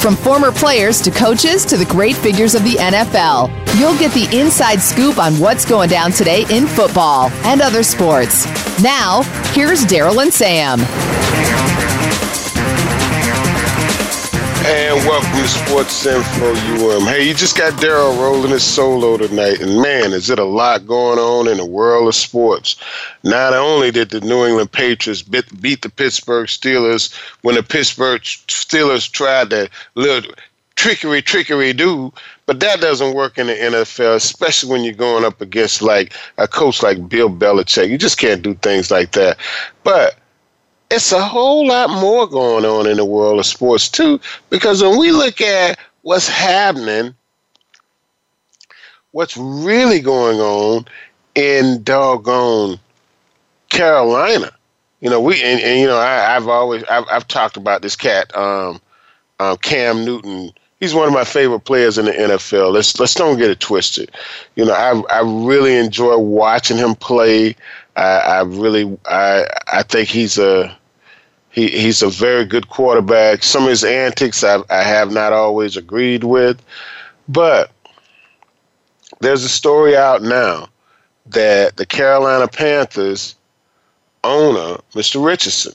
From former players to coaches to the great figures of the NFL, you'll get the inside scoop on what's going down today in football and other sports. Now, here's Daryl and Sam. And welcome to Sports Info UM. Hey, you just got Daryl rolling his solo tonight, and man, is it a lot going on in the world of sports. Not only did the New England Patriots beat the Pittsburgh Steelers when the Pittsburgh Steelers tried that little trickery do, but that doesn't work in the NFL, especially when you're going up against like a coach like Bill Belichick. You just can't do things like that. But it's a whole lot more going on in the world of sports, too, because when we look at what's happening, what's really going on in doggone Carolina, you know, I've talked about this cat, Cam Newton. He's one of my favorite players in the NFL. Let's don't get it twisted. You know, I really enjoy watching him play. I think he's a very good quarterback. Some of his antics I have not always agreed with, but there's a story out now that the Carolina Panthers owner, Mr. Richardson,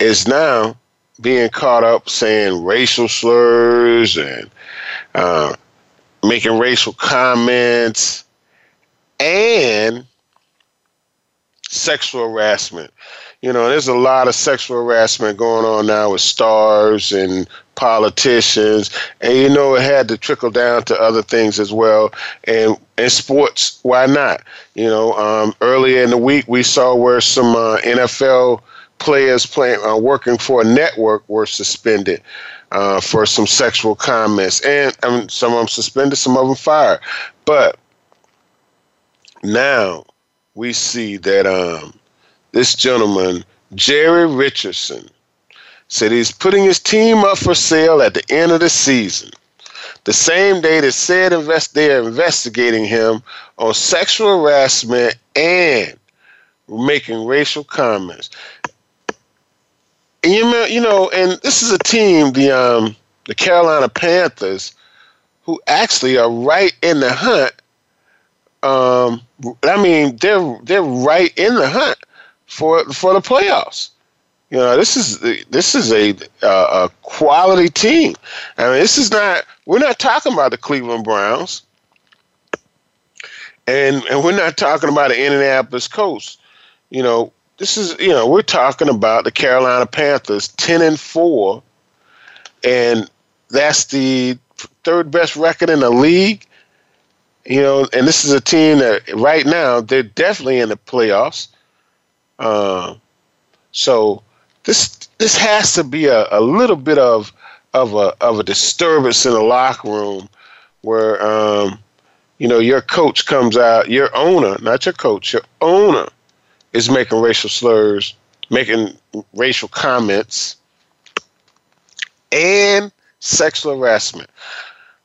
is now being caught up saying racial slurs and making racial comments and sexual harassment. You know, there's a lot of sexual harassment going on now with stars and politicians. And, you know, it had to trickle down to other things as well. And in sports, why not? You know, earlier in the week, we saw where some NFL players working for a network were suspended for some sexual comments. And some of them suspended, some of them fired. But now we see that this gentleman, Jerry Richardson, said he's putting his team up for sale at the end of the season, the same day that said they're investigating him on sexual harassment and making racial comments. And you know, and this is a team, the Carolina Panthers, who actually are right in the hunt. I mean, they're right in the hunt for the playoffs. You know, this is a quality team. I mean, this is not, we're not talking about the Cleveland Browns, and we're not talking about the Indianapolis Colts. You know, this is, you know, we're talking about the Carolina Panthers, 10-4, and that's the third best record in the league. You know, and this is a team that right now they're definitely in the playoffs. So this has to be a little bit of a disturbance in the locker room, where you know, your coach comes out, your owner, not your coach, your owner is making racial slurs, making racial comments, and sexual harassment.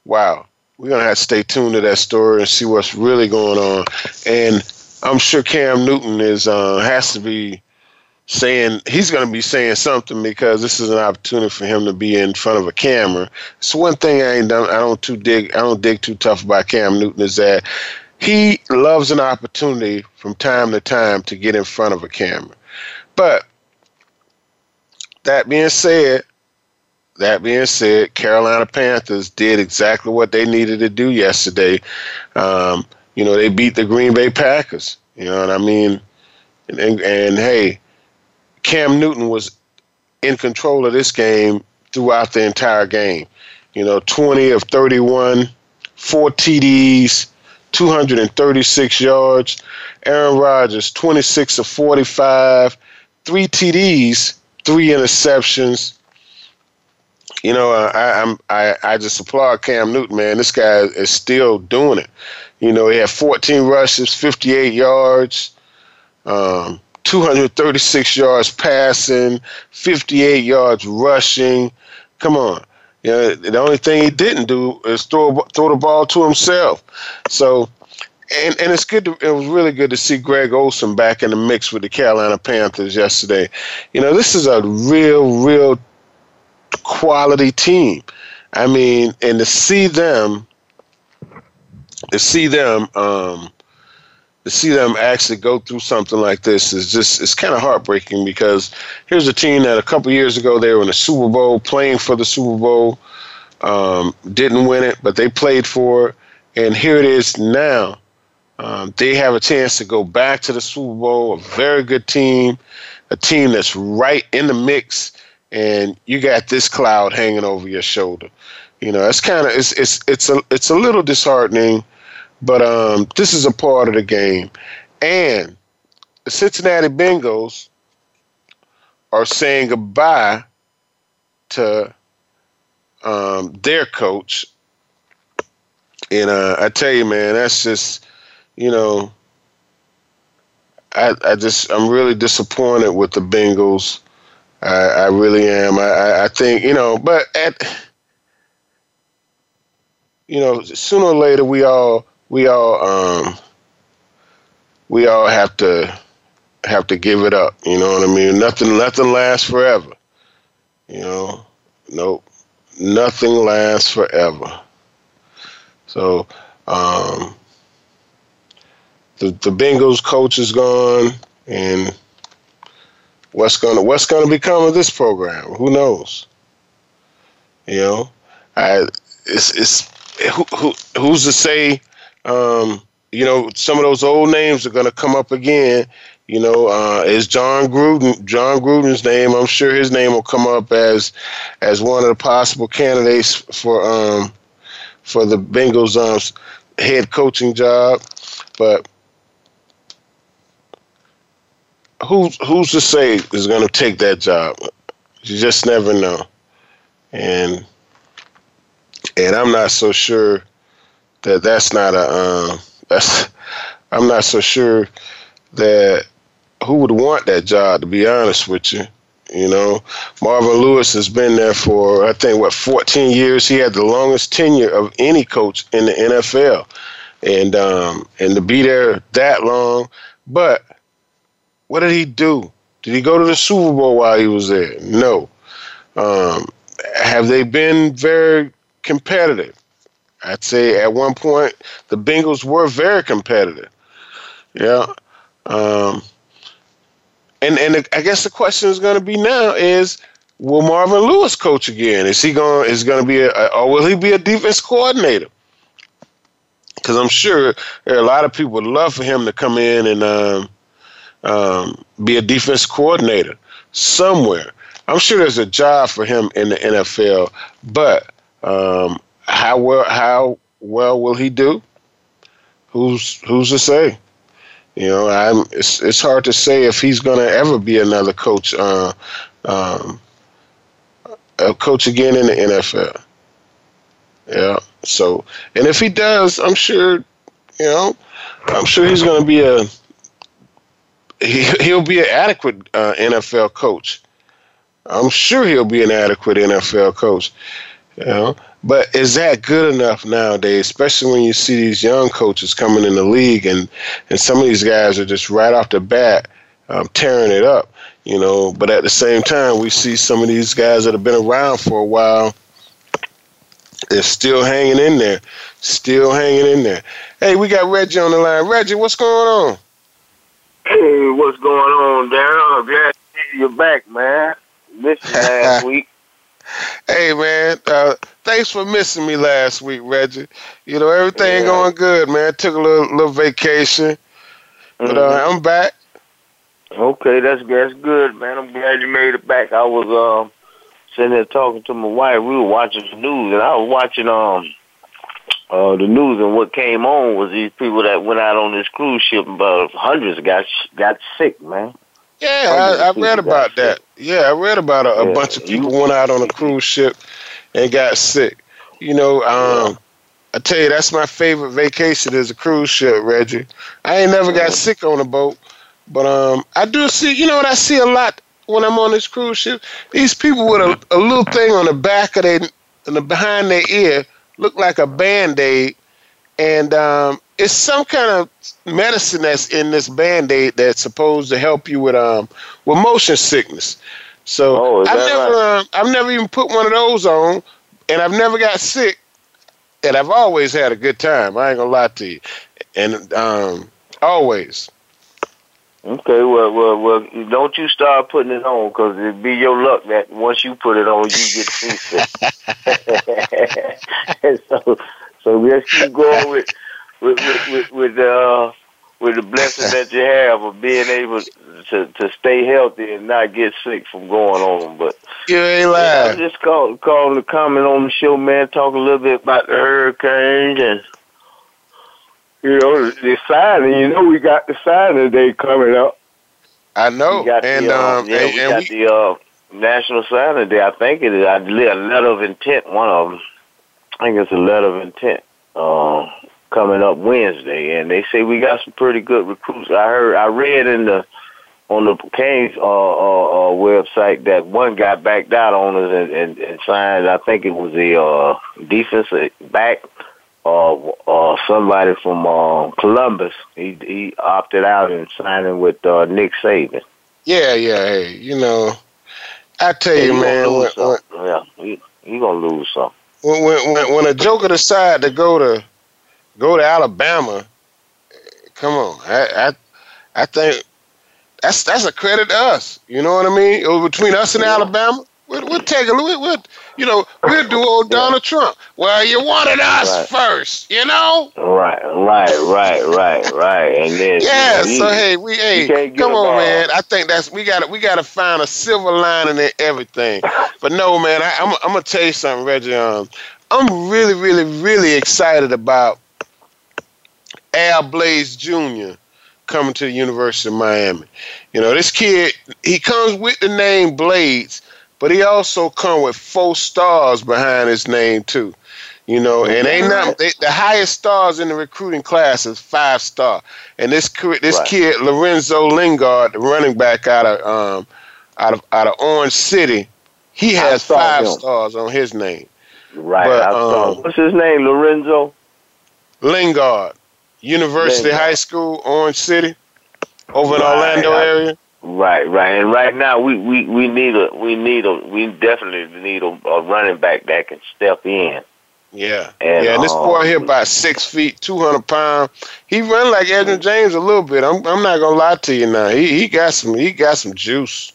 Wow. We're going to have to stay tuned to that story and see what's really going on. And I'm sure Cam Newton is has to be saying, he's going to be saying something, because this is an opportunity for him to be in front of a camera. So one thing I ain't done, I don't dig too tough about Cam Newton, is that he loves an opportunity from time to time to get in front of a camera. But that being said, Carolina Panthers did exactly what they needed to do yesterday. You know, they beat the Green Bay Packers. You know what I mean? And hey, Cam Newton was in control of this game throughout the entire game. You know, 20 of 31, 4 TDs, 236 yards. Aaron Rodgers, 26 of 45, 3 TDs, 3 interceptions. You know, I just applaud Cam Newton, man. This guy is still doing it. You know, he had 14 rushes, 58 yards, 236 yards passing, 58 yards rushing. Come on. You know, the only thing he didn't do is throw the ball to himself. So, and it's good. It was really good to see Greg Olsen back in the mix with the Carolina Panthers yesterday. You know, this is a real quality team. I mean, and to see them actually go through something like this is just, it's kind of heartbreaking, because here's a team that a couple years ago they were in the Super Bowl, playing for the Super Bowl, didn't win it, but they played for it. And here it is now. They have a chance to go back to the Super Bowl, a very good team, a team that's right in the mix, and you got this cloud hanging over your shoulder. You know, it's kind of, it's a little disheartening. But this is a part of the game. And the Cincinnati Bengals are saying goodbye to their coach. And I tell you, man, that's just, you know, I'm really disappointed with the Bengals. I really am. I think, you know, but you know, sooner or later we all have to give it up. You know what I mean? Nothing lasts forever. You know, nope, nothing lasts forever. So, the Bengals coach is gone, and what's gonna become of this program? Who knows? You know, who's to say? You know, some of those old names are going to come up again. You know, is John Gruden's name. I'm sure his name will come up as one of the possible candidates for the Bengals head coaching job. But who's to say is going to take that job? You just never know. And I'm not so sure that I'm not so sure that who would want that job, to be honest with you. You know, Marvin Lewis has been there for, I think, 14 years. He had the longest tenure of any coach in the NFL. And to be there that long. But what did he do? Did he go to the Super Bowl while he was there? No. Have they been very competitive? I'd say at one point the Bengals were very competitive. Yeah. And I guess the question is going to be now is, will Marvin Lewis coach again? Will he be a defense coordinator? Because I'm sure there are a lot of people would love for him to come in and be a defense coordinator somewhere. I'm sure there's a job for him in the NFL, but how well will he do? Who's to say? You know, it's hard to say if he's going to ever be another coach, a coach again in the NFL. Yeah. So, and if he does, I'm sure he's going to be he'll be an adequate NFL coach. I'm sure he'll be an adequate NFL coach. You know, but is that good enough nowadays, especially when you see these young coaches coming in the league and some of these guys are just right off the bat tearing it up, you know. But at the same time, we see some of these guys that have been around for a while, they're still hanging in there. Hey, we got Reggie on the line. Reggie, what's going on? Hey, what's going on, Daryl? I'm glad to see you back, man. Missed you last week. Hey, man, thanks for missing me last week, Reggie. You know, everything going good, man. Took a little vacation, but I'm back. Okay, that's good, man. I'm glad you made it back. I was sitting there talking to my wife. We were watching the news, and I was watching the news, and what came on was these people that went out on this cruise ship, about hundreds got sick, man. Yeah, I read about that. Yeah, I read about a bunch of people went out on a cruise ship and got sick. You know, I tell you, that's my favorite vacation is a cruise ship, Reggie. I ain't never got sick on a boat, but I do see, you know what I see a lot when I'm on this cruise ship? These people with a little thing on the back of their, on the behind their ear, look like a Band-Aid, and it's some kind of medicine that's in this Band-Aid that's supposed to help you with motion sickness. So I've never even put one of those on, and I've never got sick. And I've always had a good time. I ain't gonna lie to you, and always. Okay, well, don't you start putting it on, because it'd be your luck that once you put it on, you get seasick. so let's keep going with the blessing that you have of being able to stay healthy and not get sick from going on. But you ain't lying. I just called to comment on the show, man, talk a little bit about the hurricanes and, you know, the signing. You know, we got the signing day coming up. I know. We got the National Signing Day. I think it is. I did a letter of intent, one of them. I think it's a letter of intent. Coming up Wednesday, and they say we got some pretty good recruits. I read on the Canes website that one guy backed out on us and signed. I think it was the defensive back somebody from Columbus. He opted out and signing with Nick Saban. Yeah. Hey, you know, I tell you, man, you gonna lose something. When a joker decide to go to Alabama, come on. I think that's a credit to us. You know what I mean? Or between us and Alabama, we'll take a look. We'll do old Donald Trump. Well, you wanted us first, you know? Right. And then come on, man. I think that's we gotta find a silver lining in everything. But no, man, I'm gonna tell you something, Reggie. I'm really, really, really excited about Al Blaze Jr. coming to the University of Miami. You know, this kid, he comes with the name Blades, but he also comes with 4 stars behind his name too. You know, and the highest stars in the recruiting class is 5-star. And this kid, Lorenzo Lingard, the running back out of Orange City, he has 5 stars on his name. Right. What's his name? Lorenzo Lingard. University High School, Orange City, over in Orlando area. Right, and right now we definitely need a running back that can step in. Yeah, and this boy here about 6 feet, 200 pounds. He run like Edwin James a little bit. I'm not gonna lie to you now. He got some juice.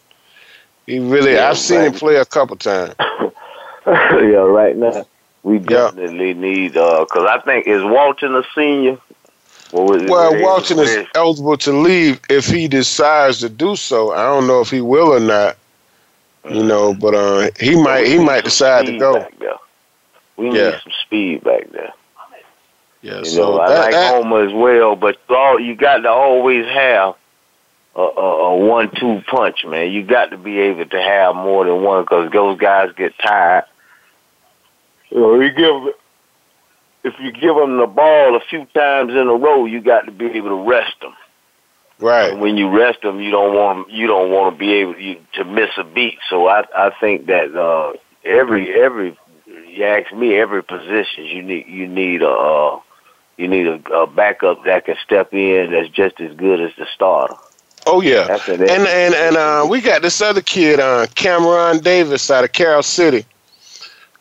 He really. Yeah, I've seen him play a couple times. Right now we definitely need because I think is Walton a senior. Well, Walton is eligible to leave if he decides to do so. I don't know if he will or not, you know, but he might decide to go. We need some speed back there. Yeah, I like Homer as well, but you got to always have a 1-2 punch, man. You got to be able to have more than one because those guys get tired. So if you give them the ball a few times in a row, you got to be able to rest them. Right. And when you rest them, you don't want to be able to miss a beat. So I think that every you ask me, every position you need a backup that can step in that's just as good as the starter. Oh yeah. That's and we got this other kid, Cameron Davis out of Carroll City.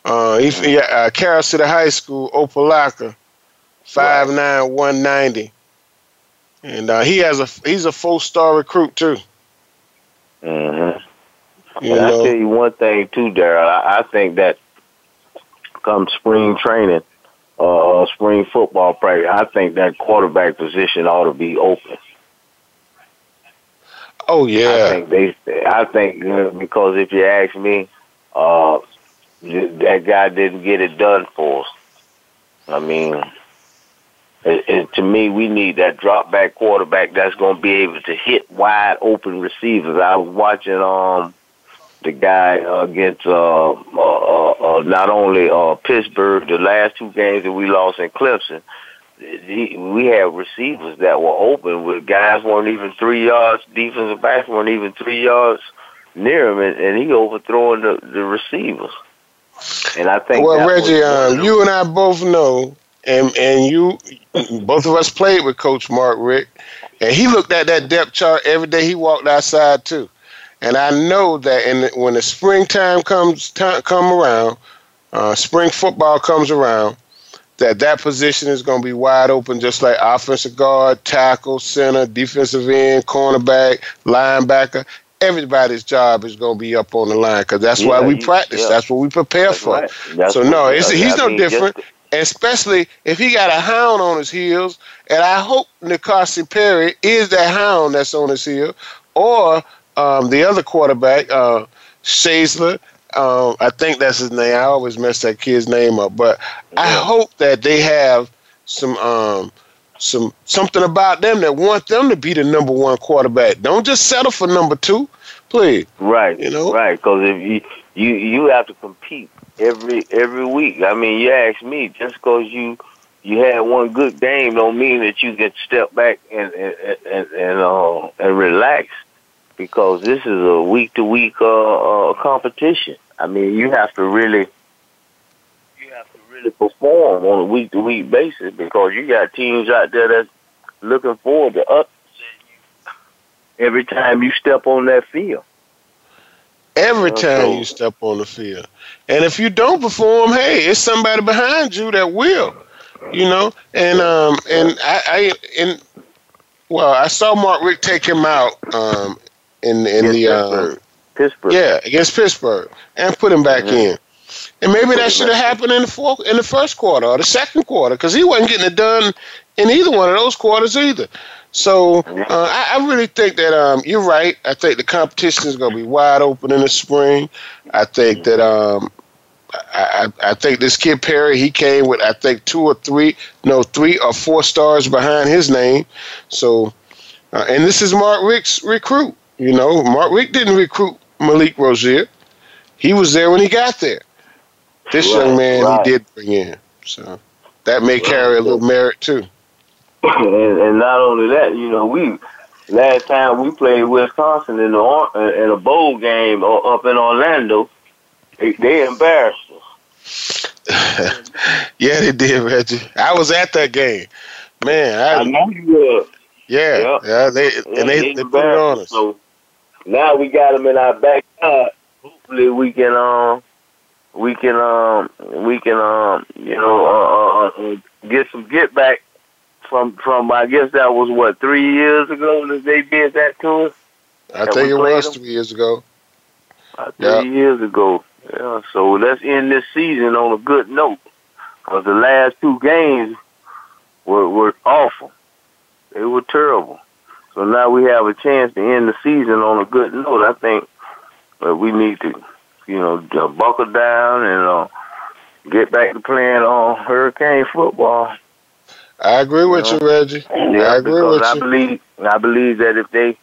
Carroll City High School, Opelika, 5'9", 190, and he's a 4-star recruit too. Mhm. And I tell you one thing too, Daryl. I think that come spring training, spring football practice, I think that quarterback position ought to be open. Oh yeah. I think because if you ask me, that guy didn't get it done for us. I mean, to me, we need that drop-back quarterback that's going to be able to hit wide-open receivers. I was watching the guy against not only Pittsburgh, the last two games that we lost in Clemson, we had receivers that were open with guys weren't even 3 yards, defensive backs weren't even 3 yards near him, and he overthrowing the receivers. And I think Reggie, you and I both know, and you, both of us played with Coach Mark Richt, and he looked at that depth chart every day he walked outside too. And I know that when the springtime comes around, spring football comes around, that position is going to be wide open, just like offensive guard, tackle, center, defensive end, cornerback, linebacker. Everybody's job is going to be up on the line because that's why we practice. Yeah. That's what we prepare for. Right. So, no, he's no different, especially if he got a hound on his heels. And I hope Nicossi Perry is that hound that's on his heel, or the other quarterback, Shazler. I think that's his name. I always mess that kid's name up. But I hope that they have something about them that want them to be the number one quarterback. Don't just settle for number two, please. Right, you know, right. Because if you have to compete every week. I mean, you ask me, just because you had one good game don't mean that you can step back and relax. Because this is a week-to-week competition. I mean, you have to really perform on a week-to-week basis because you got teams out there that's looking forward to upsetting you every time you step on that field. Every time you step on the field. And if you don't perform, hey, it's somebody behind you that will, you know. Well, I saw Mark Richt take him out Pittsburgh. Yeah, against Pittsburgh, and put him back in. And maybe that should have happened in the first quarter or the second quarter, because he wasn't getting it done in either one of those quarters either. So I really think that you're right. I think the competition is going to be wide open in the spring. I think that I think this kid Perry, he came with three or four stars behind his name. So, and this is Mark Richt's recruit. You know, Mark Richt didn't recruit Malik Rozier. He was there when he got there. This young man, he did bring in. So that may carry a little merit too. And not only that, you know, last time we played Wisconsin in a bowl game up in Orlando. They embarrassed us. Yeah, they did, Reggie. I was at that game. Man, I know you were. Yeah. They put it on us. So now we got them in our backyard. Hopefully we can get some get back from I guess that was 3 years ago that they did that to us. I think it was 3 years ago. 3 years ago. Yeah, so let's end this season on a good note, because the last two games were awful. They were terrible. So now we have a chance to end the season on a good note. I think we need to, buckle down and get back to playing on Hurricane football. I agree with you, Reggie. Yeah, I agree with you. I believe that if they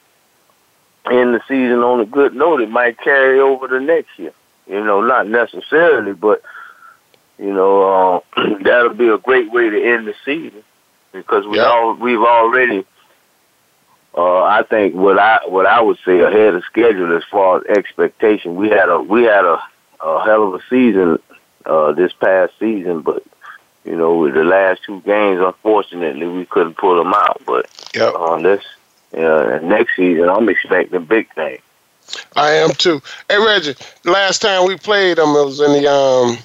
end the season on a good note, it might carry over to next year. You know, not necessarily, but, that'll be a great way to end the season because we've already, I think what I would say ahead of schedule as far as expectation. We had a hell of a season this past season, but, with the last two games, unfortunately, we couldn't pull them out. But next season, I'm expecting big things. I am too. Hey Reggie, last time we played them, it was in the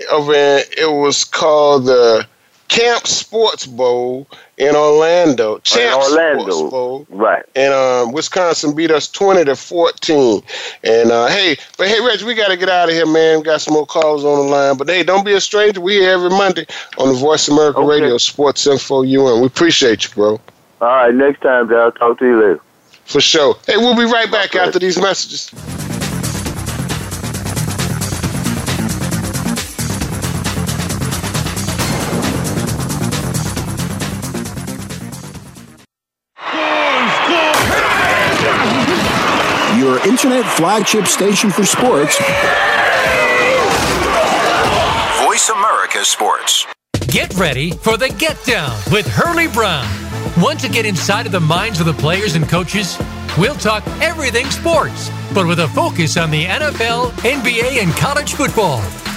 it was called the Camp Sports Bowl in Orlando. Sports Bowl, right? And Wisconsin beat us 20-14. And hey Reggie, we got to get out of here, man. We got some more calls on the line, but hey, don't be a stranger. We here every Monday on the Voice of America Radio, Sports Info UN. We appreciate you, bro. All right, next time, Dad. I'll talk to you later. For sure. Hey, we'll be right back after these messages. internet flagship station for sports, Voice America Sports. Get ready for the Get Down with Hurley Brown. Want to get inside of the minds of the players and coaches? We'll talk everything sports, but with a focus on the NFL, NBA, and college football.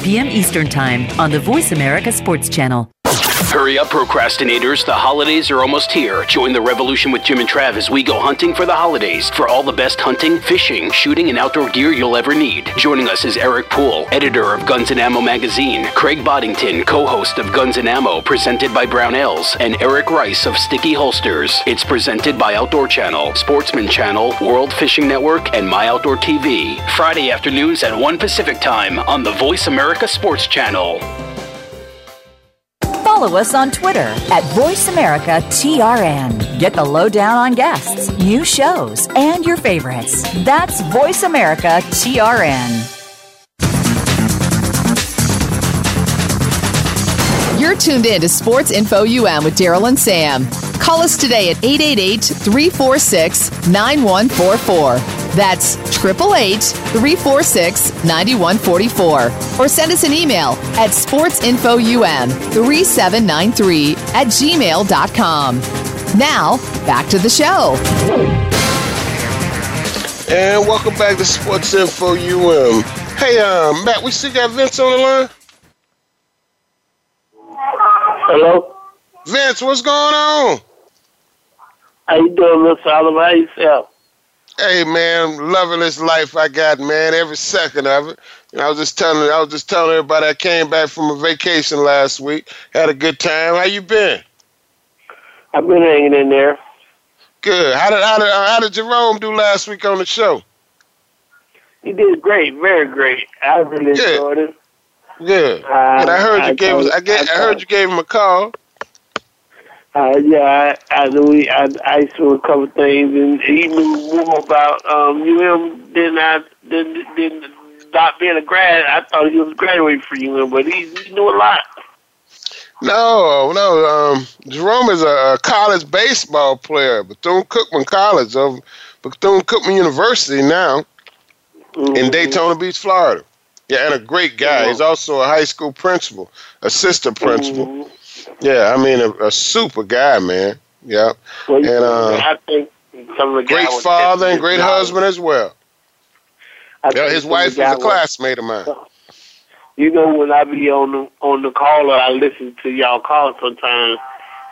p.m. Eastern Time on the Voice America Sports Channel. Hurry up, procrastinators. The holidays are almost here. Join the revolution with Jim and Trav as we go hunting for the holidays for all the best hunting, fishing, shooting, and outdoor gear you'll ever need. Joining us is Eric Poole, editor of Guns & Ammo magazine, Craig Boddington, co-host of Guns & Ammo, presented by Brownells, and Eric Rice of Sticky Holsters. It's presented by Outdoor Channel, Sportsman Channel, World Fishing Network, and My Outdoor TV. Friday afternoons at 1 Pacific Time on the Voice America Sports Channel. Follow us on Twitter at VoiceAmericaTRN. Get the lowdown on guests, new shows, and your favorites. That's VoiceAmericaTRN. You're tuned in to Sports Info UM with Daryl and Sam. Call us today at 888-346-9144. That's 888-346-9144. Or send us an email at sportsinfoum3793@gmail.com. Now, back to the show. And welcome back to Sports Info UM. Hey, Matt, we still got Vince on the line? Hello? Vince, what's going on? How you doing, Miss Oliver? How yourself? Hey man, loving this life I got, man. Every second of it. And I was just telling everybody I came back from a vacation last week. Had a good time. How you been? I've been hanging in there. Good. How did Jerome do last week on the show? He did great, very great. I really enjoyed it. Good. And I heard you gave him a call. I saw a couple things, and he knew more about UM than not being a grad. I thought he was graduating from UM, but he knew a lot. No. Jerome is a college baseball player, Bethune-Cookman College of Bethune-Cookman University now in Daytona Beach, Florida. Yeah, and a great guy. He's also a high school principal, assistant principal. Mm-hmm. Yeah, I mean, a super guy, man. Yeah. Well, and I think some of the great father and great husband as well. Yeah, his wife was a classmate of mine. You know, when I be on the caller, I listen to y'all call sometimes,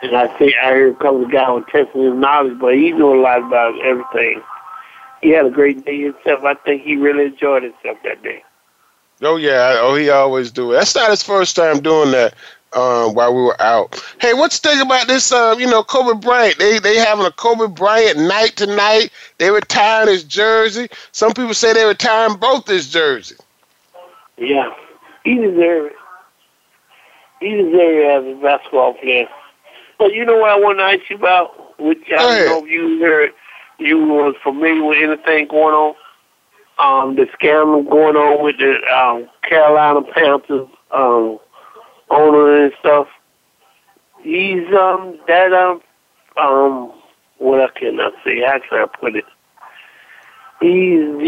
and I hear a couple of guys with testing his knowledge, but he knew a lot about everything. He had a great day himself. I think he really enjoyed himself that day. Oh, yeah. Oh, he always do. That's not his first time doing that. While we were out. Hey, what's the thing about this, Kobe Bryant? They having a Kobe Bryant night tonight. They retiring his jersey. Some people say they retiring both his jersey. Yeah. He deserves it. He deserves it as a basketball player. But you know what I want to ask you about? Which I don't know if you heard, you were familiar with anything going on. The scandal going on with the Carolina Panthers owner and stuff. He's what I cannot say. How can I put it? Did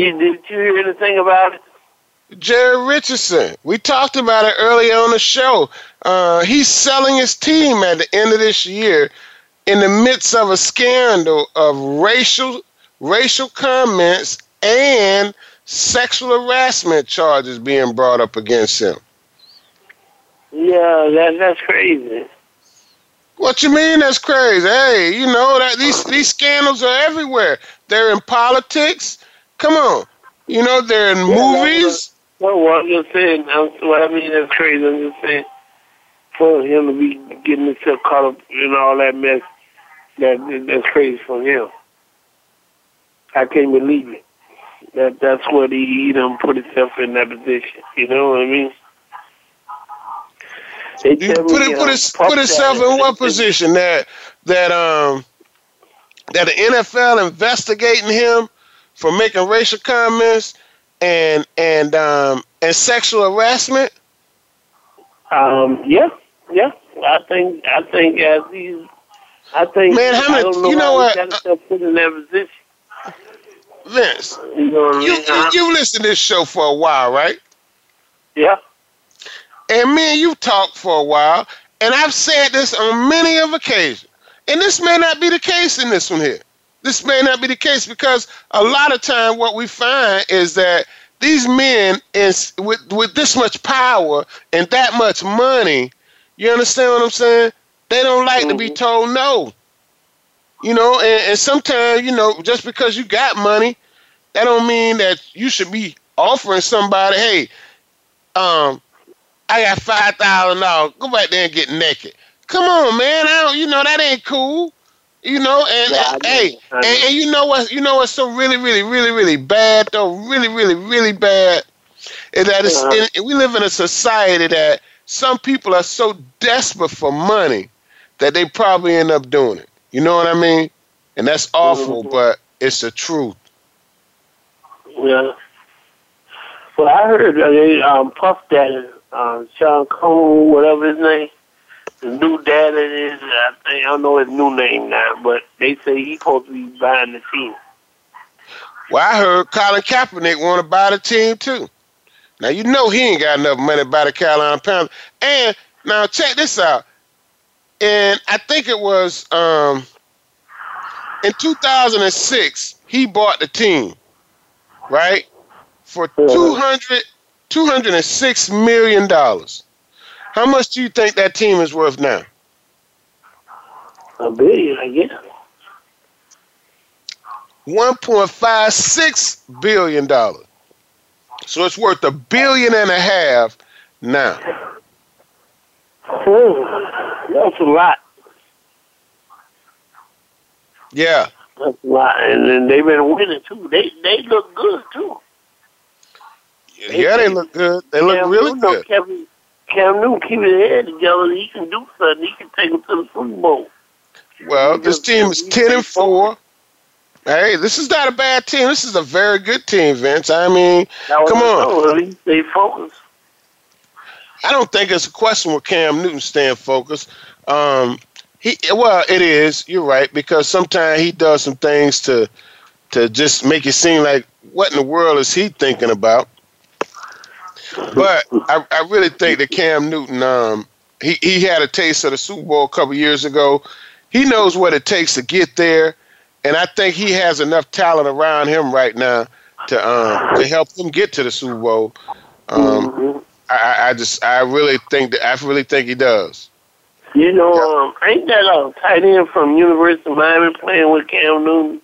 you hear anything about it? Jerry Richardson. We talked about it earlier on the show. He's selling his team at the end of this year in the midst of a scandal of racial comments and sexual harassment charges being brought up against him. Yeah, that's crazy. What you mean that's crazy? Hey, you know that these scandals are everywhere. They're in politics. Come on. You know, they're in movies. No, I'm just saying. I mean, that's crazy. I'm just saying for him to be getting himself caught up in all that mess, that's crazy for him. I can't believe it. That's what he done put himself in that position. You know what I mean? They put himself in what position? That the NFL investigating him for making racial comments and sexual harassment? Yeah. I think as he's, man, I don't know why he got himself put in that position. Vince, you know what I mean? You listen to this show for a while, right? Yeah. And me and you talked for a while, and I've said this on many of occasions. And this may not be the case in this one here. This may not be the case because a lot of time what we find is that these men is with this much power and that much money, you understand what I'm saying? They don't like to be told no. You know, and sometimes, you know, just because you got money, that don't mean that you should be offering somebody, hey, I got $5,000. Go back there and get naked. Come on, man. That ain't cool. You know, and you know what's so really, really, really, really bad though, really, really, really bad, is that we live in a society that some people are so desperate for money that they probably end up doing it. You know what I mean? And that's awful, but it's the truth. Yeah. Well, I heard they Puff Daddy, Sean Cole, whatever his name, the new daddy is. I don't know his new name now, but they say he's supposed to be buying the team. Well, I heard Colin Kaepernick want to buy the team too. Now you know he ain't got enough money to buy the Carolina Panthers. And now check this out. And I think it was in 2006, he bought the team, right, for $206 million. How much do you think that team is worth now? $1 billion, I guess. $1.56 billion. So it's worth $1.5 billion now. That's a lot. Yeah. That's a lot. And then they've been winning, too. They look good, too. Yeah, they look good. They look really good. Cam Newton keep his head together. He can do something. He can take them to the Super Bowl. Well, this team is 10-4. Hey, this is not a bad team. This is a very good team, Vince. I mean, come on. At least they focus. I don't think it's a question where Cam Newton staying focused. It is. You're right, because sometimes he does some things to just make it seem like what in the world is he thinking about. But I really think that Cam Newton, he had a taste of the Super Bowl a couple years ago. He knows what it takes to get there, and I think he has enough talent around him right now to help him get to the Super Bowl. I really think he does. You know, ain't that a tight end from University of Miami playing with Cam Newton?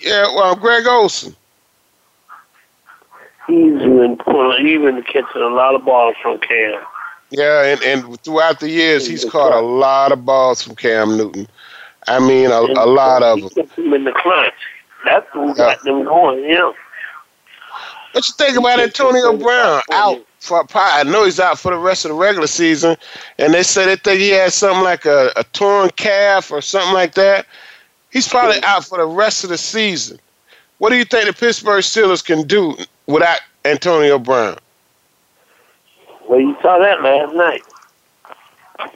Yeah, well, Greg Olsen. He's been catching a lot of balls from Cam. Yeah, and throughout the years, he's caught a lot of balls from Cam Newton. I mean, a lot of them. He kept him in the clutch. That's who got them going, yeah. What you think about Antonio Brown out for? I know he's out for the rest of the regular season, and they say they think he has something like a torn calf or something like that. He's probably out for the rest of the season. What do you think the Pittsburgh Steelers can do without Antonio Brown? Well, you saw that last night.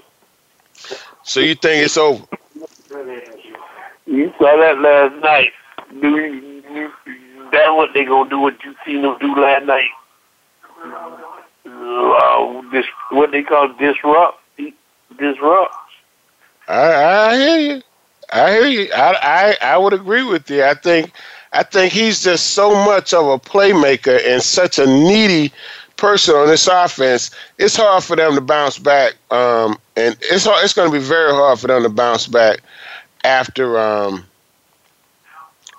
So you think it's over? You saw that last night. That's what they gonna do. What you seen them do last night? What they call disrupt. I hear you. I would agree with you. I think he's just so much of a playmaker and such a needy person on this offense. It's hard for them to bounce back And it's hard, it's going to be very hard for them to bounce back after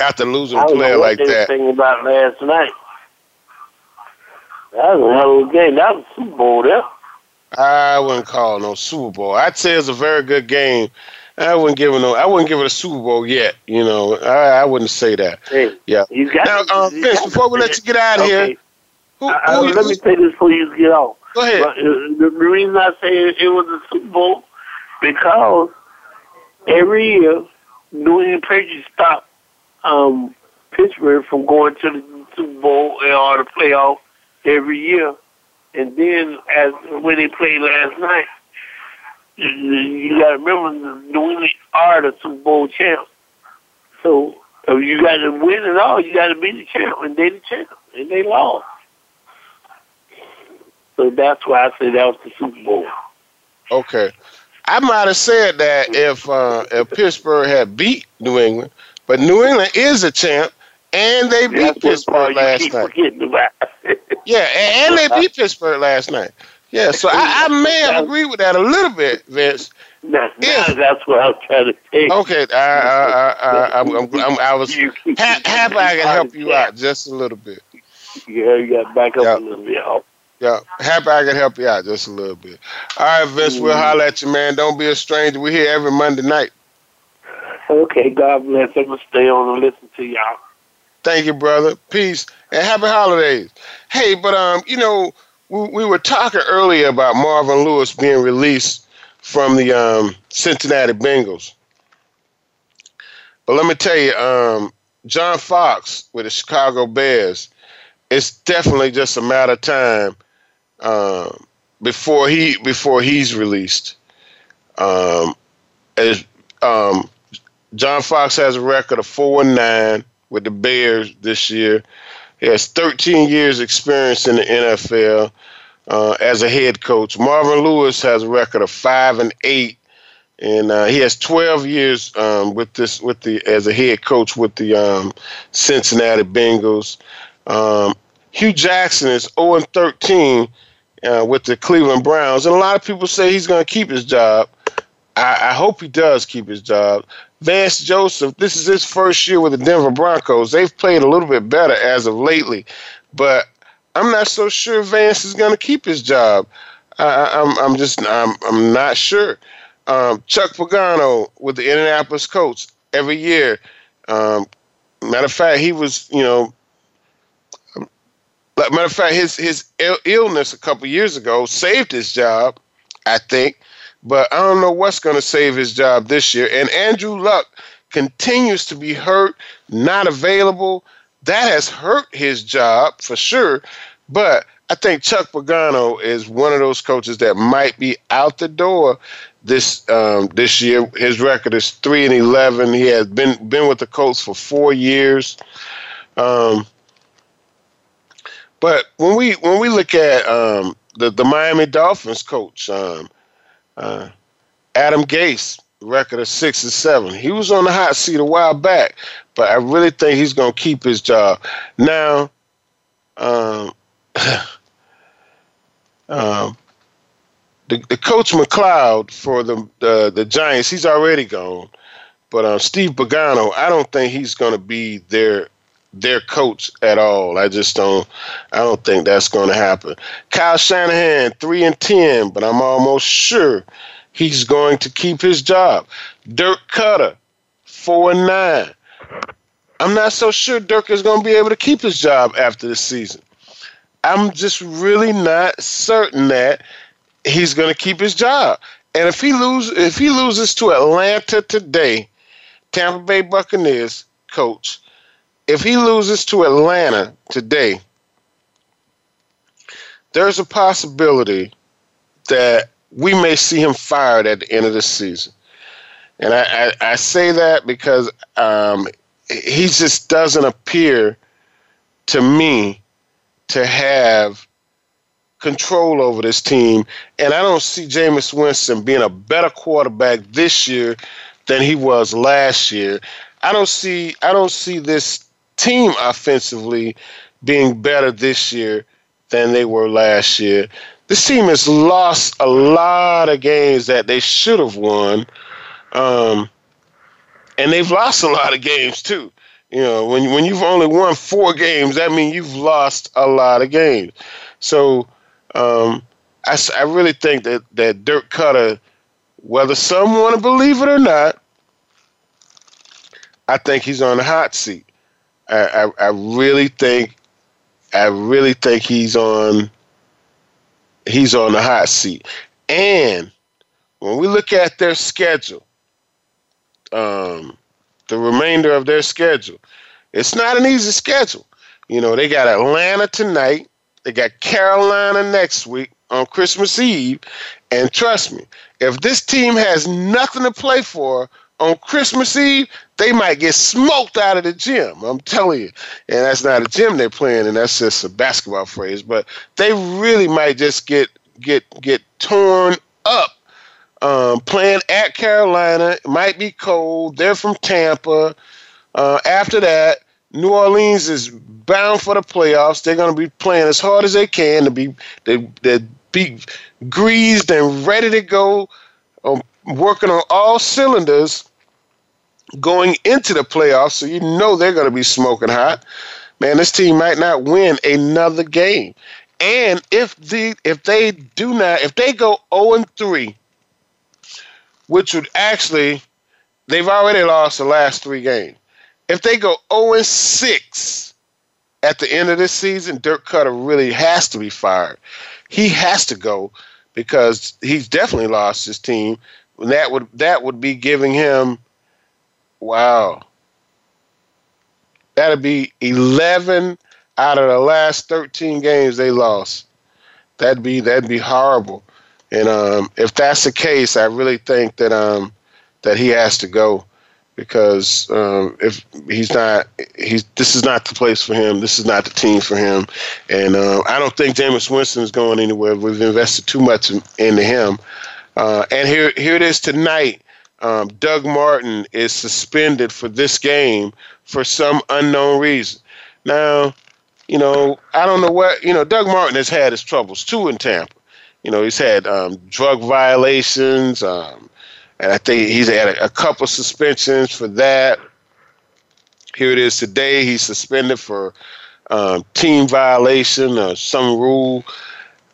after losing a player like that. I was thinking about last night. That was a whole game. That was a Super Bowl there. I wouldn't call it no Super Bowl. I'd say it's a very good game. I wouldn't give it a Super Bowl yet. You know, I wouldn't say that. Hey, yeah. Now, Vince, before we let you get out of here, let me say this before you get off. Go ahead. But the reason I say it was a Super Bowl because every year New England Patriots stopped Pittsburgh from going to the Super Bowl or the playoff every year. And then when they played last night, you got to remember New England are the Super Bowl champs. So if you got to win it all, you got to be the champ, and they the champ, and they lost. So that's why I said that was the Super Bowl. Okay. I might have said that if Pittsburgh had beat New England, but New England is a champ, and they beat Pittsburgh last night. Yeah, and they beat Pittsburgh last night. Yeah, so I may have agreed with that a little bit, Vince. That's what I'm trying to say. Okay, I was happy I could help you out just a little bit. Yeah, you got to back up a little bit. Yeah, happy I could help you out just a little bit. All right, Vince, we'll holler at you, man. Don't be a stranger. We're here every Monday night. Okay, God bless. I'm going to stay on and listen to y'all. Thank you, brother. Peace, and happy holidays. Hey, but, you know, we were talking earlier about Marvin Lewis being released from the Cincinnati Bengals. But let me tell you, John Fox with the Chicago Bears, it's definitely just a matter of time before he's released. John Fox has a record of 4-9 with the Bears this year. He has 13 years experience in the NFL as a head coach. Marvin Lewis has a record of 5-8, and he has 12 years as a head coach with the Cincinnati Bengals. Hugh Jackson is 0-13 with the Cleveland Browns, and a lot of people say he's going to keep his job. I hope he does keep his job. Vance Joseph, this is his first year with the Denver Broncos. They've played a little bit better as of lately, but I'm not so sure Vance is going to keep his job. I'm not sure. Chuck Pagano with the Indianapolis Colts every year. Matter of fact, his illness a couple years ago saved his job, I think. But I don't know what's going to save his job this year. And Andrew Luck continues to be hurt, not available. That has hurt his job for sure. But I think Chuck Pagano is one of those coaches that might be out the door this year. His record is 3-11. He has been with the Colts for 4 years. But when we look at the Miami Dolphins coach. Adam Gase, record of 6-7. He was on the hot seat a while back, but I really think he's going to keep his job. Now, the coach McLeod for the Giants, he's already gone. But Steve Pagano, I don't think he's going to be their coach at all. I don't think that's going to happen. Kyle Shanahan, 3-10, but I'm almost sure he's going to keep his job. Dirk Koetter, 4-9. I'm not so sure Dirk is going to be able to keep his job after this season. I'm just really not certain that he's going to keep his job. And if he loses to Atlanta today, Tampa Bay Buccaneers coach, if he loses to Atlanta today, there's a possibility that we may see him fired at the end of the season. And I say that because he just doesn't appear to me to have control over this team. And I don't see Jameis Winston being a better quarterback this year than he was last year. I don't see this team offensively being better this year than they were last year. this team has lost a lot of games that they should have won. And they've lost a lot of games, too. You know, when you've only won 4 games, that means you've lost a lot of games. So I really think that Dirk Koetter, whether some want to believe it or not, I think he's on the hot seat. I really think he's on the hot seat. And when we look at their schedule, the remainder of their schedule, it's not an easy schedule. You know, they got Atlanta tonight. They got Carolina next week on Christmas Eve. And trust me, if this team has nothing to play for on Christmas Eve, they might get smoked out of the gym. I'm telling you. And that's not a gym they're playing, and that's just a basketball phrase. But they really might just get torn up. Playing at Carolina, it might be cold. They're from Tampa. After that, New Orleans is bound for the playoffs. They're going to be playing as hard as they can to be greased and ready to go, working on all cylinders going into the playoffs. So you know they're going to be smoking hot. Man, this team might not win another game. And if they go 0-3. Which would actually, they've already lost the last 3 games. If they go 0-6 at the end of this season, Dirk Koetter really has to be fired. He has to go because he's definitely lost his team. That would be giving him, wow, that'd be 11 out of the last 13 games they lost. That'd be horrible. And if that's the case, I really think that he has to go because if he's not, this is not the place for him. This is not the team for him. And I don't think Jameis Winston is going anywhere. We've invested too much into him. And here it is tonight. Doug Martin is suspended for this game for some unknown reason. Now, you know, I don't know what, you know, Doug Martin has had his troubles too in Tampa. You know, he's had drug violations, and I think he's had a couple suspensions for that. Here it is today. He's suspended for team violation or some rule.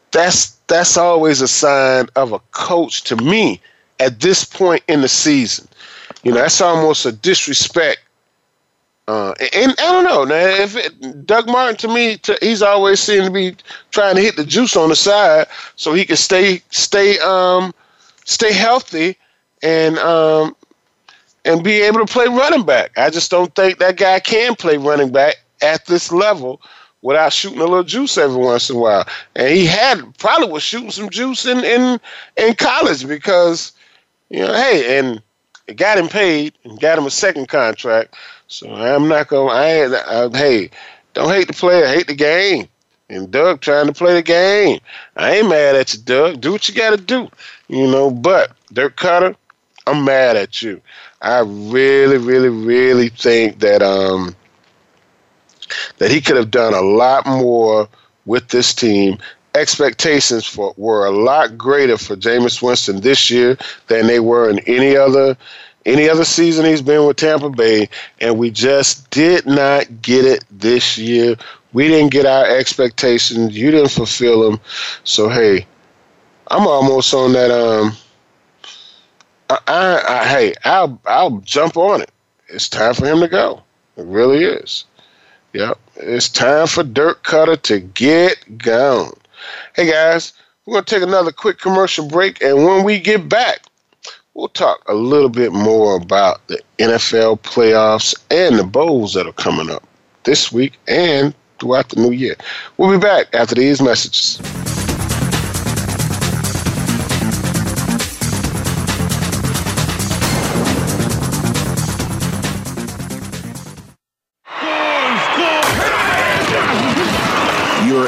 That's always a sign of a coach to me at this point in the season. You know, that's almost a disrespect. And I don't know, man. Doug Martin, to me, he's always seemed to be trying to hit the juice on the side so he can stay healthy and be able to play running back. I just don't think that guy can play running back at this level without shooting a little juice every once in a while. And he probably was shooting some juice in college because, you know, hey, and it got him paid and got him a second contract. So I'm not going to – hey, don't hate the player. Hate the game. And Doug trying to play the game. I ain't mad at you, Doug. Do what you got to do. You know, but Dirk Koetter, I'm mad at you. I really, really, really think that he could have done a lot more with this team. Expectations were a lot greater for Jameis Winston this year than they were in any other season he's been with Tampa Bay, and we just did not get it this year. We didn't get our expectations. You didn't fulfill them. So, hey, I'm almost on that. I'll jump on it. It's time for him to go. It really is. Yep, it's time for Dirk Koetter to get gone. Hey, guys, we're going to take another quick commercial break, and when we get back, we'll talk a little bit more about the NFL playoffs and the bowls that are coming up this week and throughout the new year. We'll be back after these messages. Your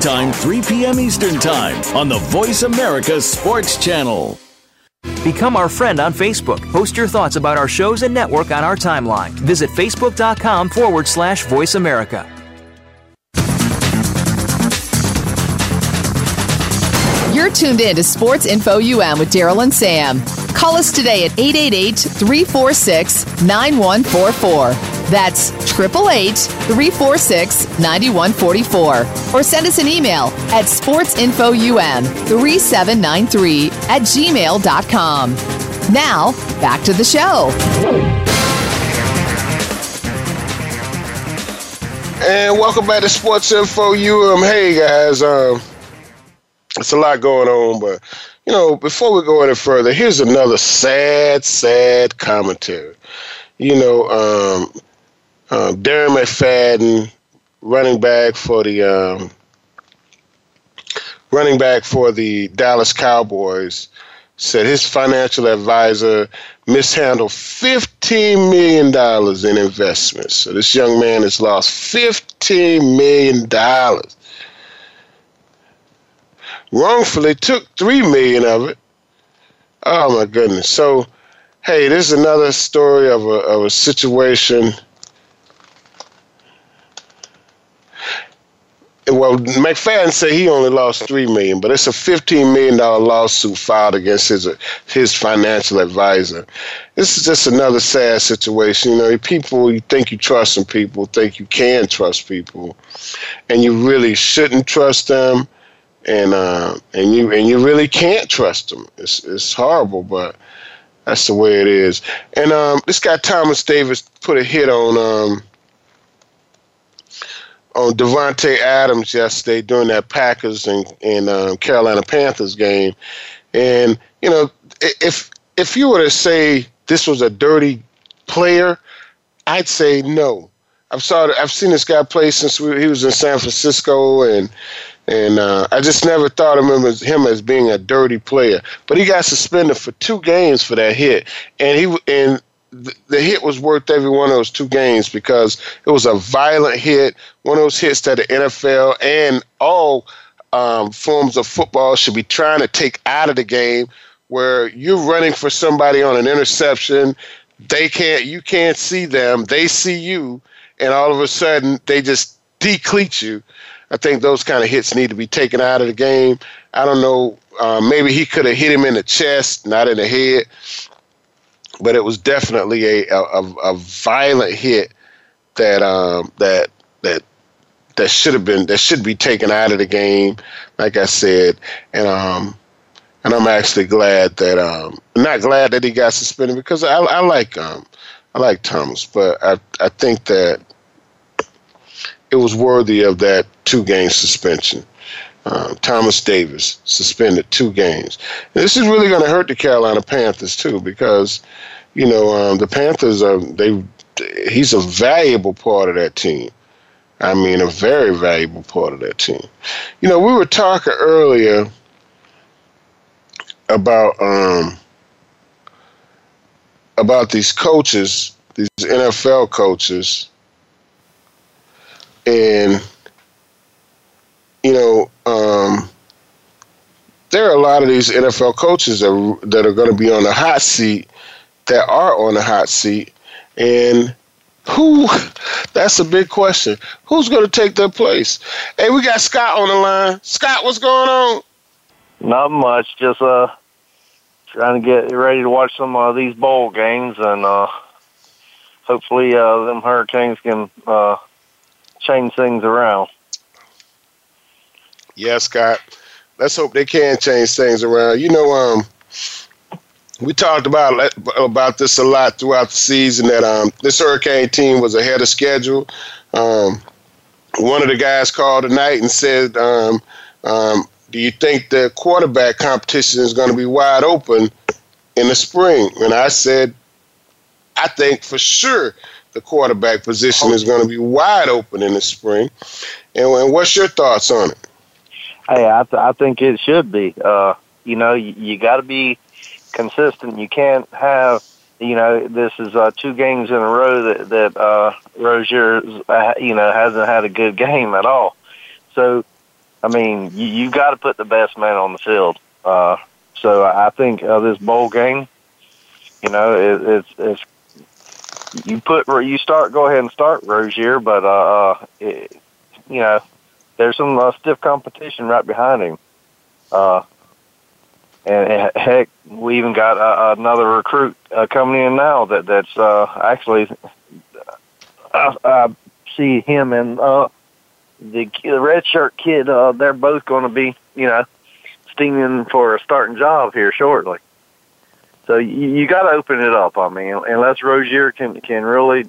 Time, 3 p.m. Eastern Time on the Voice America Sports Channel. Become our friend on Facebook. Post your thoughts about our shows and network on our timeline. Visit facebook.com/Voice America. You're tuned in to Sports Info UM with Daryl and Sam. Call us today at 888-346-9144. That's 888-346-9144. Or send us an email at sportsinfoum3793@gmail.com. Now, back to the show. And welcome back to Sports Info UM. Hey, guys. It's a lot going on, but, you know, before we go any further, here's another sad, sad commentary. You know, Darren McFadden, running back for the Dallas Cowboys, said his financial advisor mishandled $15 million in investments. So this young man has lost $15 million. Wrongfully took $3 million of it. Oh, my goodness. So, hey, this is another story of a situation. Well, McFadden said he only lost $3 million, but it's a $15 million lawsuit filed against his financial advisor. This is just another sad situation. You know, people, you think you trust some people, think you can trust people, and you really shouldn't trust them, and you really can't trust them. It's horrible, but that's the way it is. And this guy Thomas Davis put a hit on Devontae Adams yesterday during that Packers and Carolina Panthers game. And, you know, if you were to say this was a dirty player, I'd say no. I've seen this guy play since he was in San Francisco, and I just never thought of him as being a dirty player. But he got suspended for 2 games for that hit, The hit was worth every one of those 2 games because it was a violent hit, one of those hits that the NFL and all forms of football should be trying to take out of the game, where you're running for somebody on an interception, you can't see them, they see you, and all of a sudden they just decleat you. I think those kind of hits need to be taken out of the game. I don't know, maybe he could have hit him in the chest, not in the head. But it was definitely a violent hit that should be taken out of the game, like I said. And I'm actually glad that not glad that he got suspended, because I like Thomas, but I think that it was worthy of that 2-game suspension. Thomas Davis suspended 2 games. And this is really going to hurt the Carolina Panthers too, because you know, the Panthers are he's a valuable part of that team. I mean, a very valuable part of that team. You know, we were talking earlier about these coaches, these NFL coaches, and you know, there are a lot of these NFL coaches that are going to be on the hot seat, that are on the hot seat, and who? That's a big question. Who's going to take their place? Hey, we got Scott on the line. Scott, what's going on? Not much. Just trying to get ready to watch some of these bowl games, and hopefully them Hurricanes can change things around. Yeah, Scott. Let's hope they can change things around. You know, we talked about this a lot throughout the season, that this Hurricane team was ahead of schedule. One of the guys called tonight and said, do you think the quarterback competition is going to be wide open in the spring? And I said, I think for sure the quarterback position is going to be wide open in the spring. And what's your thoughts on it? Hey, I think it should be. You know, you got to be consistent. You can't have, you know, this is 2 games in a row that Rozier, you know, hasn't had a good game at all. So, I mean, you got to put the best man on the field. So I think this bowl game, you know, it's go ahead and start Rozier, but you know, there's some stiff competition right behind him. And heck, we even got another recruit coming in now that's actually, I see him and the redshirt kid, they're both going to be, you know, steaming for a starting job here shortly. So you got to open it up. I mean, unless Rozier can really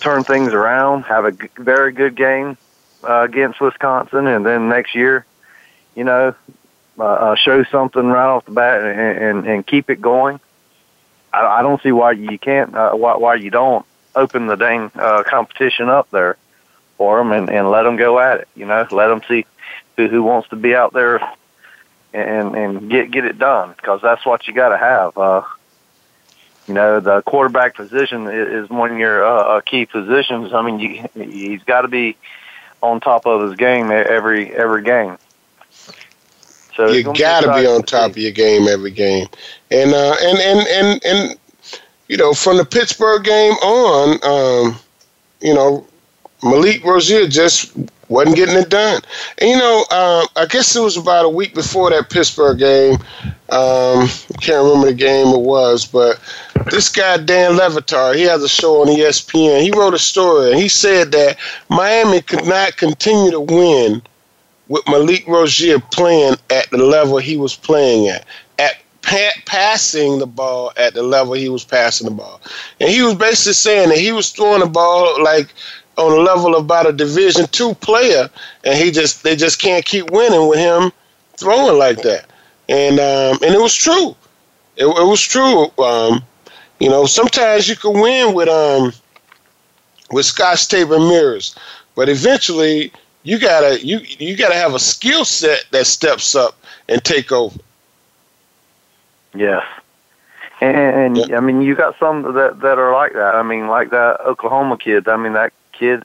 turn things around, have a very good game against Wisconsin, and then next year, you know, show something right off the bat and keep it going. I don't see why you can't, why you don't open the dang competition up there for them and let them go at it. You know, let them see who wants to be out there and get it done, because that's what you got to have. You know, the quarterback position is one of your key positions. I mean, he's got to be on top of his game every game. So you gotta be on top of your game every game, and you know, from the Pittsburgh game on, you know, Malik Rozier just wasn't getting it done. And you know, I guess it was about a week before that Pittsburgh game. Can't remember the game it was, but this guy Dan Levitar, he has a show on ESPN. He wrote a story and he said that Miami could not continue to win with Malik Rozier playing at the level he was playing at passing the ball at the level he was passing the ball. And he was basically saying that he was throwing the ball like on the level of about a Division II player, and they just can't keep winning with him throwing like that. And it was true. It was true. You know, sometimes you can win with scotch tape and mirrors, but eventually You gotta have a skill set that steps up and take over. Yes, and I mean, you got some that are like that. I mean, like that Oklahoma kid. I mean, that kid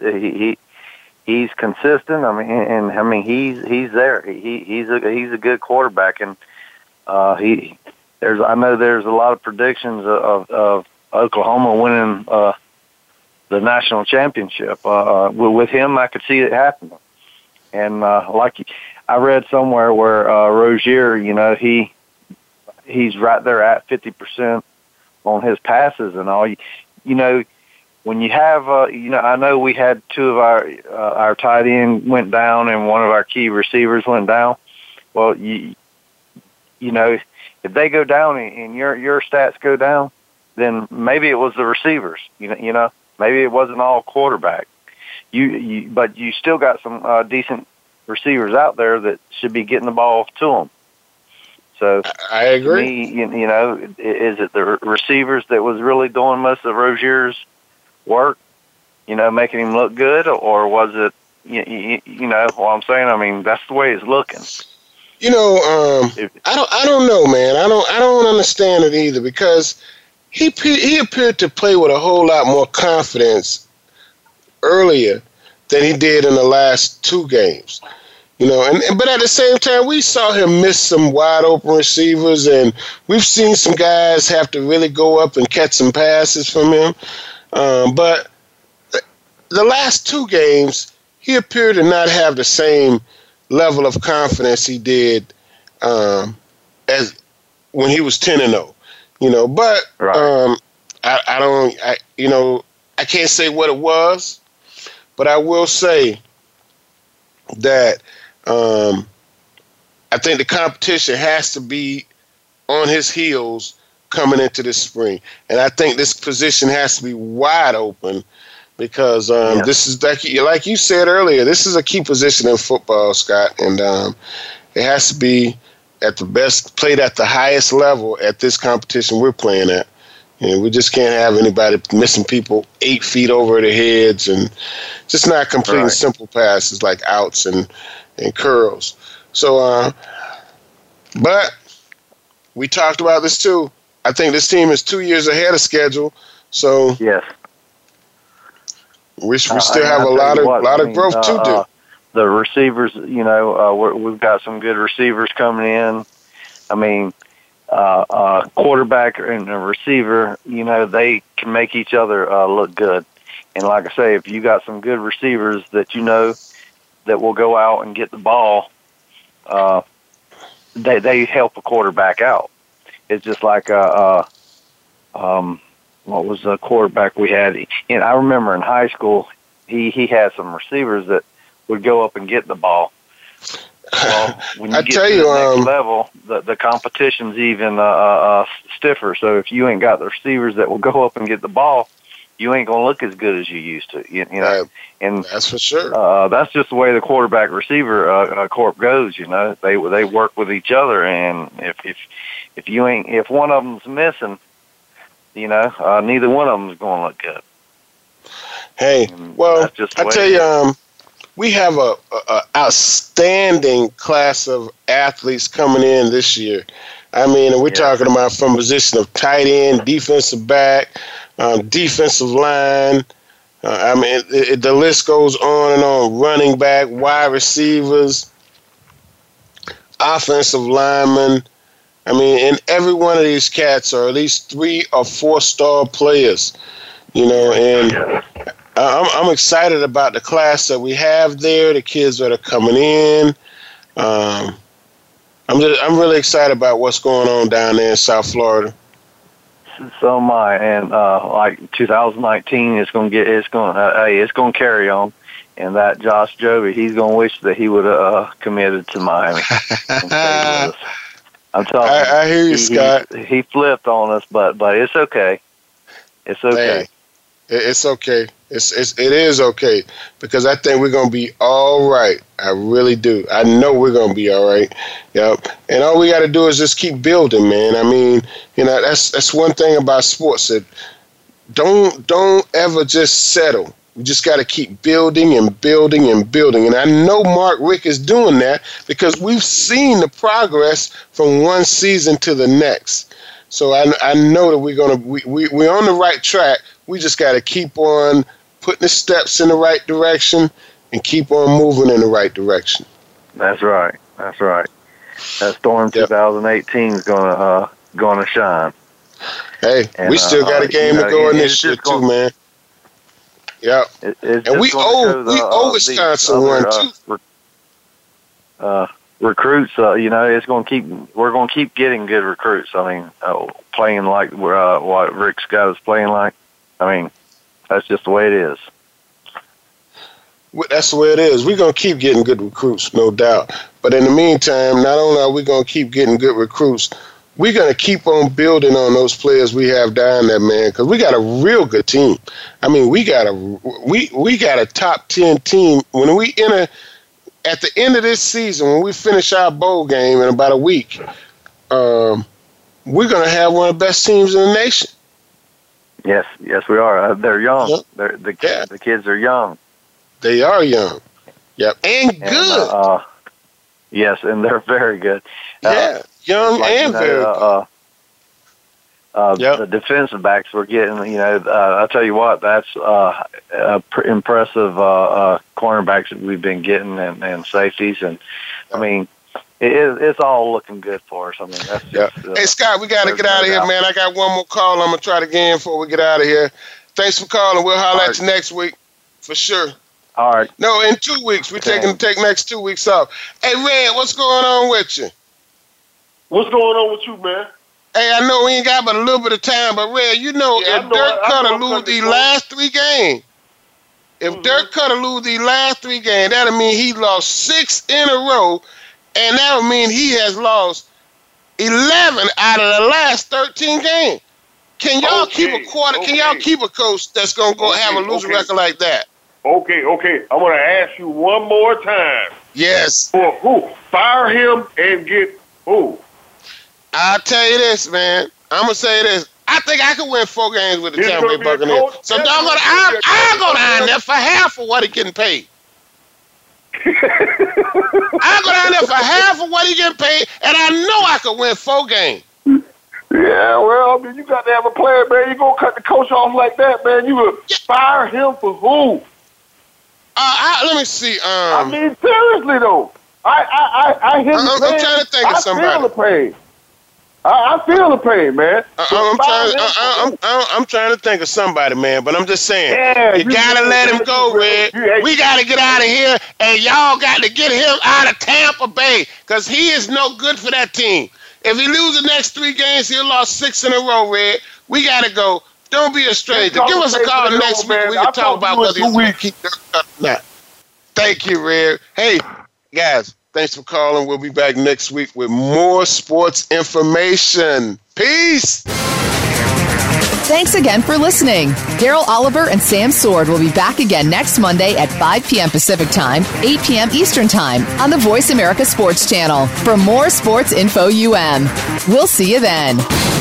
he's consistent. I mean, and I mean he's there. He's a good quarterback, and there's a lot of predictions of Oklahoma winning the national championship. With him, I could see it happening. And like I read somewhere where Rozier, you know, he's right there at 50% on his passes and all. You know, when you have, you know, I know we had 2 of our tight end went down and one of our key receivers went down. Well, you know, if they go down and your stats go down, then maybe it was the receivers. You know, maybe it wasn't all quarterback. But you still got some decent receivers out there that should be getting the ball to them. So I agree. Me, you know, is it the receivers that was really doing most of Rozier's work, you know, making him look good, or was it, you know what I'm saying? I mean, that's the way it's looking. You know, I don't know, man. I don't understand it either, because he appeared to play with a whole lot more confidence earlier than he did in the last two games. You know, but at the same time, we saw him miss some wide open receivers, and we've seen some guys have to really go up and catch some passes from him. But the last two games, he appeared to not have the same level of confidence he did as when he was 10-0. You know, but right. I can't say what it was, but I will say that. I think the competition has to be on his heels coming into this spring. And I think this position has to be wide open because This is, like you said earlier, this is a key position in football, Scott. And it has to be played at the highest level at this competition we're playing at. And we just can't have anybody missing people 8 feet over their heads and just not completing simple passes like outs and curls. So, but we talked about this too. I think this team is 2 years ahead of schedule. So yes, we still have a lot of growth to do. The receivers, you know, we've got some good receivers coming in. I mean, quarterback and a receiver, you know, they can make each other look good. And like I say, if you got some good receivers that you know that will go out and get the ball, they help a quarterback out. It's just like what was the quarterback we had? And I remember in high school, he had some receivers that would go up and get the ball. Well, when you get to the next level, the competition's even stiffer. So if you ain't got the receivers that will go up and get the ball, you ain't gonna look as good as you used to. You know, and that's for sure. That's just the way the quarterback receiver corp goes. You know, they work with each other, and if one of them's missing, you know, neither one of them's gonna look good. Hey, and well, I tell you, we have a outstanding class of athletes coming in this year. I mean, we're talking about from position of tight end, defensive back, defensive line. I mean, the list goes on and on. Running back, wide receivers, offensive linemen. I mean, and every one of these cats are at least 3 or 4 star players, you know, and I'm excited about the class that we have there, the kids that are coming in. I'm really excited about what's going on down there in South Florida. So am I, and like 2019 it's gonna carry on, and that Josh Joby, he's gonna wish that he would have committed to Miami. I'm telling you, I hear you, Scott. He flipped on us, but it's okay. It's okay. Man, it's okay. It is okay, because I think we're gonna be all right. I really do. I know we're gonna be all right. Yep. And all we got to do is just keep building, man. I mean, you know, that's one thing about sports, that don't ever just settle. We just got to keep building and building and building. And I know Mark Richt is doing that, because we've seen the progress from one season to the next. So I know that we're on the right track. We just got to keep on putting the steps in the right direction and keep on moving in the right direction. That's right. That's right. That storm 2018 is gonna shine. Hey, and we still got a game to go in this year too, man. Yeah, and we owe Wisconsin one too. Recruits, you know, we're gonna keep getting good recruits. I mean, playing like what Rick's got us playing like. I mean, that's just the way it is. That's the way it is. We're going to keep getting good recruits, no doubt. But in the meantime, not only are we going to keep getting good recruits, we're going to keep on building on those players we have down there, man, because we got a real good team. I mean, we got a top 10 team. When we enter at the end of this season, when we finish our bowl game in about a week, we're going to have one of the best teams in the nation. Yes, yes, we are. They're young. Yep. The kids are young. They are young. Yep, and good. Yes, and they're very good. Yeah, young like, and very good. The defensive backs we're getting, I'll tell you what, that's impressive cornerbacks that we've been getting and safeties. And, I mean, it's all looking good for us. I mean, that's just, hey, Scott, we got to get out of here, man. I got one more call. I'm going to try it again before we get out of here. Thanks for calling. We'll holler at you next week for sure. All right. No, in 2 weeks. We're taking next 2 weeks off. Hey, Red, what's going on with you? What's going on with you, man? Hey, I know we ain't got but a little bit of time, but Red, if Dirk Koetter lose these last three games, that'll mean he lost 6 in a row, and that'll mean he has lost 11 out of the last 13 games. Can y'all Can y'all keep a coach that's gonna have a losing record like that? Okay. I'm going to ask you one more time. Yes. For who? Fire him and get who? I'll tell you this, man. I'm going to say this. I think I could win 4 games with the Tampa Bay Buccaneers. So I'm going to iron there for half of what he's getting paid. I'm going to iron there for half of what he's getting paid, and I know I could win 4 games. Yeah, well, I mean, you got to have a player, man. You're going to cut the coach off like that, man. You would fire him for who? Let me see. I mean, seriously though, I hear the pain. I'm trying to think of somebody. I feel the pain. I feel the pain, man. I'm trying to think of somebody, man. But I'm just saying, you gotta let him go, Red. We gotta get out of here, and y'all got to get him out of Tampa Bay, cause he is no good for that team. If he loses the next 3 games, he'll lost 6 in a row, Red. We gotta go. Don't be a stranger. Give us a call next week. We can talk about whether he's going to keep that. Thank you, Red. Hey, guys, thanks for calling. We'll be back next week with more sports information. Peace. Thanks again for listening. Daryl Oliver and Sam Sword will be back again next Monday at 5 p.m. Pacific Time, 8 p.m. Eastern Time on the Voice America Sports Channel for more sports info. We'll see you then.